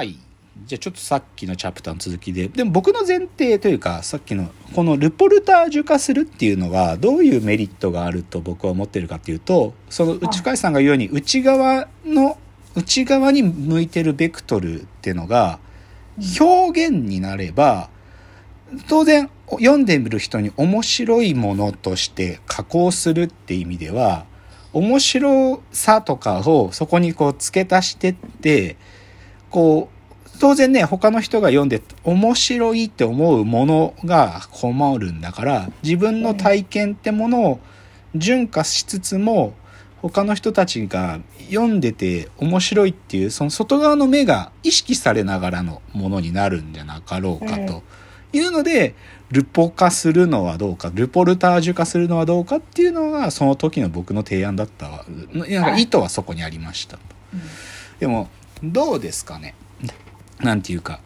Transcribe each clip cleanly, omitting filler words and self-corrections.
はい。じゃあちょっとさっきのチャプターの続きで、でも僕の前提というか、さっきのこのルポルタージュ化するっていうのはどういうメリットがあると僕は思ってるかっていうと、その内海さんが言うように内側に向いてるベクトルっていうのが表現になれば、当然読んでみる人に面白いものとして加工するって意味では、面白さとかをそこにこう付け足してって、こう当然ね、他の人が読んで面白いって思うものが困るんだから、自分の体験ってものを純化しつつも、他の人たちが読んでて面白いっていう、その外側の目が意識されながらのものになるんじゃなかろうかというので、ルポ化するのはどうか、ルポルタージュ化するのはどうかっていうのがその時の僕の提案だったわ。なんか意図はそこにありました。でもどうですかね、なんていうか。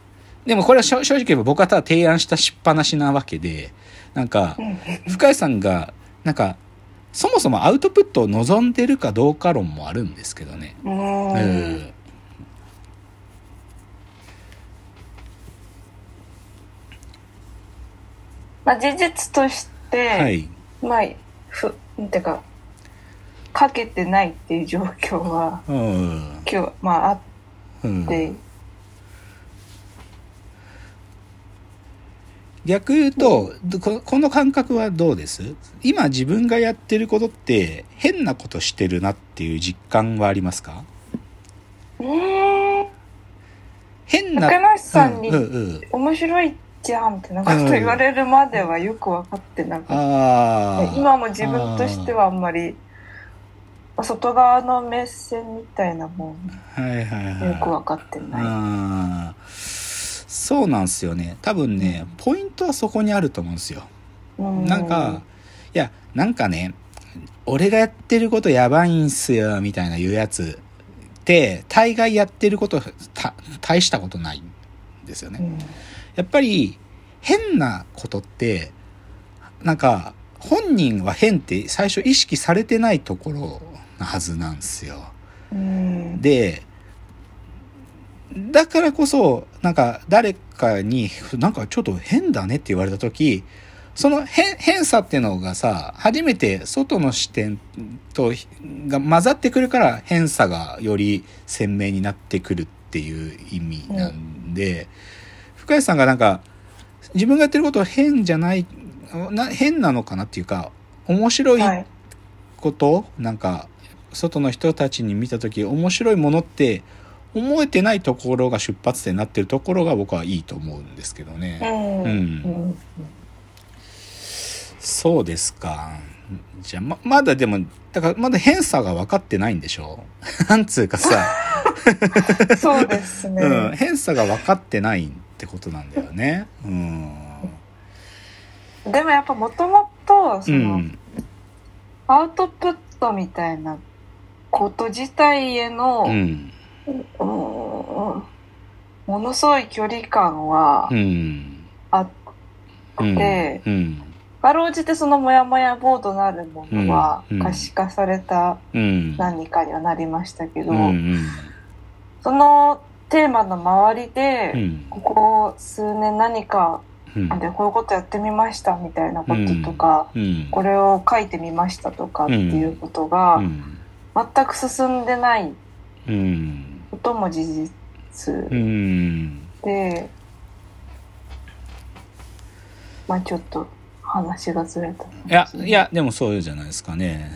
でもこれは正直言えば僕はただ提案したしっぱなしなわけで、なんか深井さんがなんかそもそもアウトプットを望んでるかどうか論もあるんですけどね。まあ事実として、はい、まあなんていうかかけてないっていう状況は、今日まああって。逆言うと、この感覚はどうです？今自分がやってることって変なことしてるなっていう実感はありますか？変な。高梨さんに、面白いじゃんってなんかと言われるまではよく分かってなかった。今も自分としてはあんまり外側の目線みたいなもん、よく分かってない。そうなんですよね。多分ね、ポイントはそこにあると思うんですよ。なんか、いや、なんかね、俺がやってることやばいんすよ、みたいな言うやつって、大概やってること大したことないんですよね。やっぱり、変なことって、なんか、本人は変って最初意識されてないところのはずなんですよ。で、だからこそ、なんか誰かになんかちょっと変だねって言われた時、その変さっていうのがさ、初めて外の視点とが混ざってくるから、変さがより鮮明になってくるっていう意味なんで、深井さんがなんか自分がやってることは変じゃない変なのかなっていうか、面白いこと、なんか外の人たちに見た時面白いものって思えてないところが出発点になってるところが僕はいいと思うんですけどね。そうですか。じゃあ まだでもだからまだ偏差が分かってないんでしょう。なんつうかさ。そうですね。偏差が分かってないってことなんだよね。でもやっぱもともとその、アウトプットみたいなこと自体への、ものすごい距離感はあって、かろうじてそのモヤモヤボードなるものは可視化された何かにはなりましたけど、そのテーマの周りで、ここ数年何かでこういうことやってみましたみたいなこととか、これを書いてみましたとかっていうことが全く進んでないことも事実、で、まあちょっと話がずれた。いやでもそうじゃないですかね。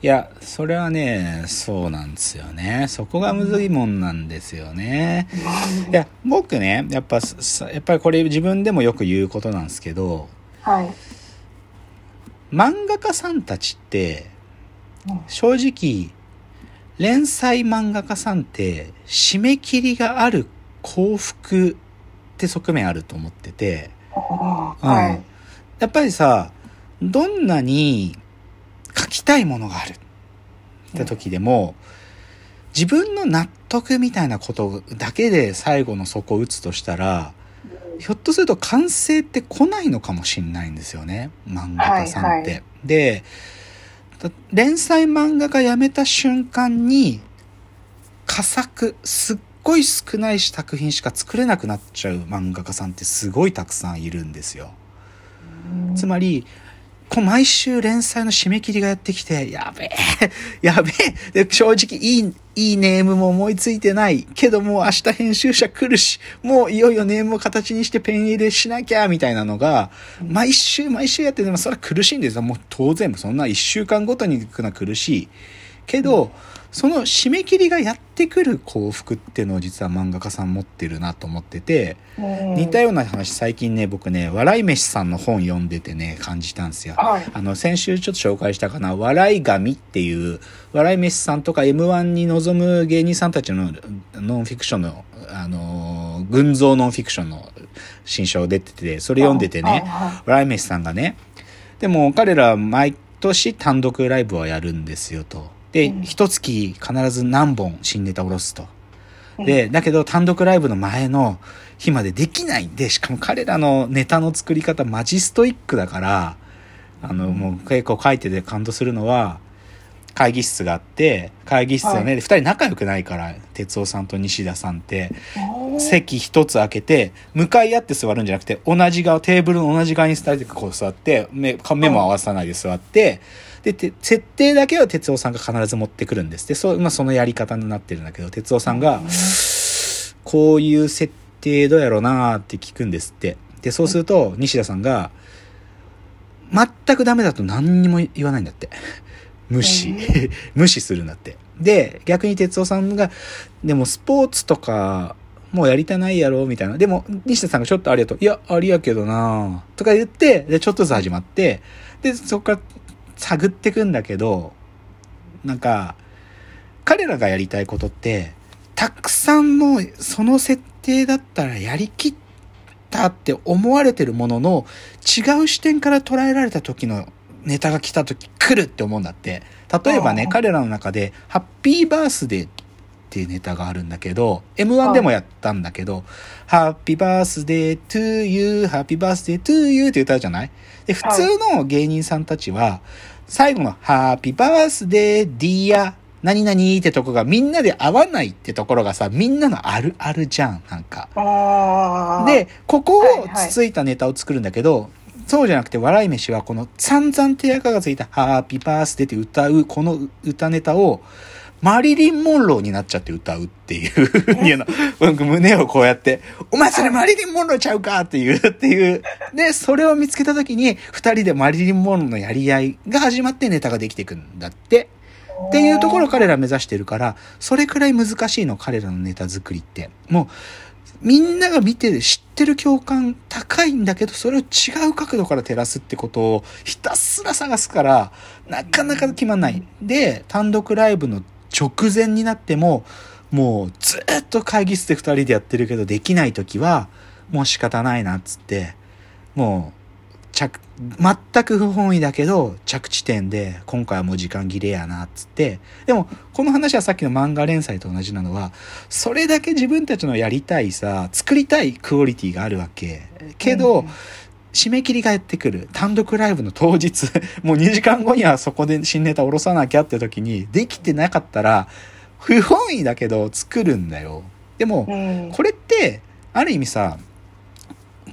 いやそれはね、そうなんですよね。そこがむずいもんなんですよね。いや僕ね、やっぱりこれ自分でもよく言うことなんですけど、漫画家さんたちって正直、連載漫画家さんって締め切りがある幸福って側面あると思ってて、やっぱりさ、どんなに書きたいものがあるって時でも、自分の納得みたいなことだけで最後の底を打つとしたら、ひょっとすると完成って来ないのかもしれないんですよね、漫画家さんって。で、連載漫画がやめた瞬間に佳作、すっごい少ない作品しか作れなくなっちゃう漫画家さんってすごいたくさんいるんですよ。つまり毎週連載の締め切りがやってきて、やべえで正直いいネームも思いついてないけど、もう明日編集者来るし、もういよいよネームを形にしてペン入れしなきゃみたいなのが毎週やってて、それは苦しいんですよ。もう当然そんな1週間ごとに行くのは苦しいけど、その締め切りがやってくる幸福っていうのを実は漫画家さん持ってるなと思ってて、似たような話最近ね、僕ね、笑い飯さんの本読んでてね感じたんですよ、はい、先週ちょっと紹介したかな、笑い神っていう笑い飯さんとか M1 に臨む芸人さんたちのノンフィクションの群像ノンフィクションの新書出てて、それ読んでてね、笑い飯さんがね、でも彼ら毎年単独ライブはやるんですよと。で、一月必ず何本新ネタ下ろすと。で、だけど単独ライブの前の日までできないんで、しかも彼らのネタの作り方マジストイックだから、もう結構書いてて感動するのは、会議室があって、会議室はね、二人仲良くないから、哲夫さんと西田さんって、席一つ開けて、向かい合って座るんじゃなくて、同じ側、テーブルの同じ側にこう座って、目も合わさないで座って、で設定だけは哲夫さんが必ず持ってくるんです。でそのやり方になってるんだけど、哲夫さんがこういう設定どうやろうなって聞くんですって。でそうすると西田さんが全くダメだと何にも言わないんだって。無視するんだって。で逆に哲夫さんがでもスポーツとかもうやりたないやろみたいな。でも西田さんがちょっとありやと、いやありやけどなとか言って、でちょっとずつ始まって、でそこから探ってくんだけど、なんか彼らがやりたいことってたくさんもうその設定だったらやりきったって思われてるものの、違う視点から捉えられた時のネタが来た時来るって思うんだって。例えばね、彼らの中でハッピーバースデーっていうネタがあるんだけど、 M1 でもやったんだけど、ハッピーバースデートゥーユー、ハッピーバースデートゥーユーって歌うじゃない。で普通の芸人さんたちは最後のハッピーバースデーディア何々ってとこがみんなで合わないってところがさ、みんなのあるあるじゃん、なんか。でここをつついたネタを作るんだけど、そうじゃなくて、笑い飯はこの散々手垢がついたハッピーバースデーって歌うこの歌ネタをマリリン・モンローになっちゃって歌うっていう胸をこうやって、お前それマリリン・モンローちゃうかっていうでそれを見つけた時に二人でマリリン・モンローのやり合いが始まってネタができていくんだってっていうところを彼ら目指してるから、それくらい難しいの彼らのネタ作りって。もうみんなが見てる知ってる共感高いんだけど、それを違う角度から照らすってことをひたすら探すからなかなか決まんない。で単独ライブの直前になっても、もうずっと会議室で2人でやってるけどできない時はもう仕方ないなっつって、もう全く不本意だけど着地点で今回はもう時間切れやなっつって。でもこの話はさっきの漫画連載と同じなのは、それだけ自分たちのやりたいさ、作りたいクオリティがあるわけけど、締め切りがやってくる単独ライブの当日、もう2時間後にはそこで新ネタ下ろさなきゃって時にできてなかったら不本意だけど作るんだよ。でも、これってある意味さ、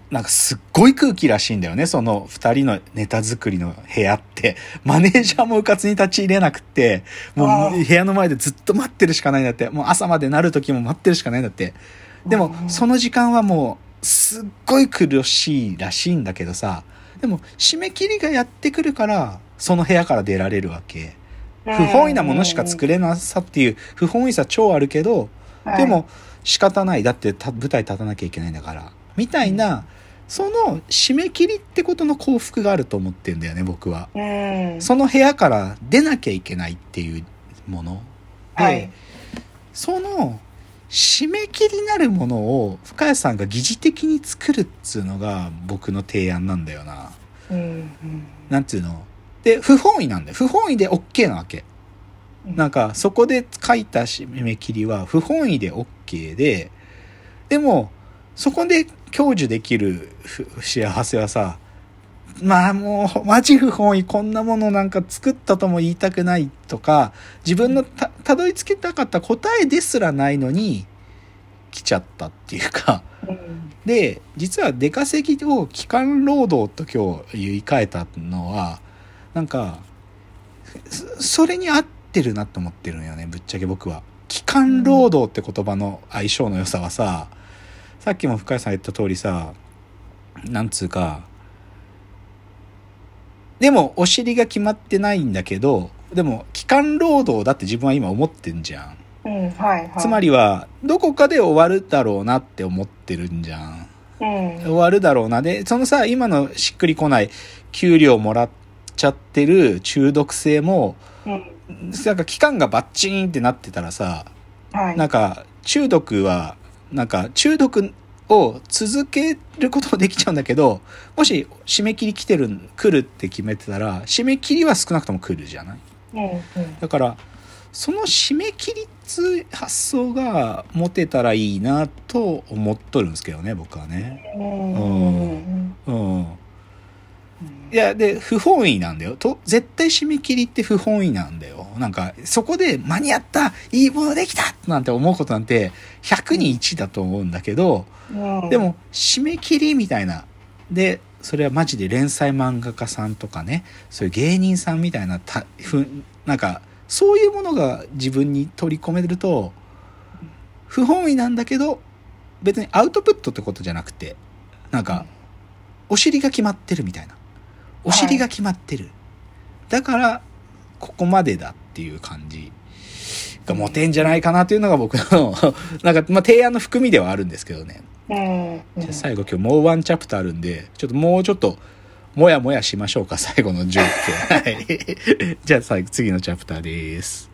なんかすっごい空気らしいんだよね、その2人のネタ作りの部屋って。マネージャーもうかつに立ち入れなくて、もう部屋の前でずっと待ってるしかないんだって。もう朝までなる時も待ってるしかないんだって。でもその時間はもうすっごい苦しいらしいんだけどさ、でも締め切りがやってくるからその部屋から出られるわけ。不本意なものしか作れなさっていう不本意さ超あるけど、でも仕方ない、だって舞台立たなきゃいけないんだからみたいな、その締め切りってことの幸福があると思ってんだよね僕は。その部屋から出なきゃいけないっていうもので、その締め切りなるものを深谷さんが疑似的に作るっつうのが僕の提案なんだよな。なんつうので、不本意なんだよ。不本意で OK なわけ。なんかそこで書いた締め切りは不本意で OK で、でもそこで享受できる幸せはさ、まあもうマジ不本意、こんなものなんか作ったとも言いたくないとか、自分のたどり着けたかった答えですらないのにきちゃったっていうか、で実は出稼ぎを期間労働と今日言い換えたのはなんかそれに合ってるなと思ってるのよね、ぶっちゃけ僕は。期間労働って言葉の相性の良さはさ、さっきも深井さん言った通りさ、なんつうか、でもお尻が決まってないんだけど、でも期間労働だって自分は今思ってんじゃん。うん、はいはい、つまりはどこかで終わるだろうなって思ってるんじゃん、うん、終わるだろうな。でそのさ、今のしっくりこない給料もらっちゃってる中毒性も、うん、なんか期間がバッチーンってなってたらさ、はい、なんか中毒はなんか中毒を続けることもできちゃうんだけど、もし締め切り来るって決めてたら締め切りは少なくとも来るじゃない、うんうん、だからその締め切りつ発想が持てたらいいなと思っとるんですけどね、僕はね。うん、うん、いやで不本意なんだよと、絶対締め切りって不本意なんだよ。なんかそこで間に合った、いいものできたなんて思うことなんて100に1だと思うんだけど、でも締め切りみたいなで、それはマジで連載漫画家さんとかね、そういう芸人さんみたいななんかそういうものが自分に取り込めると不本意なんだけど、別にアウトプットってことじゃなくて、なんかお尻が決まってるみたいな、お尻が決まってる、はい、だからここまでだっていう感じが持てんじゃないかなというのが僕のなんかまあ提案の含みではあるんですけどね、じゃあ最後今日もうワンチャプターあるんで、ちょっともうちょっともやもやしましょうか、最後の10分。はい。じゃあ次のチャプターです。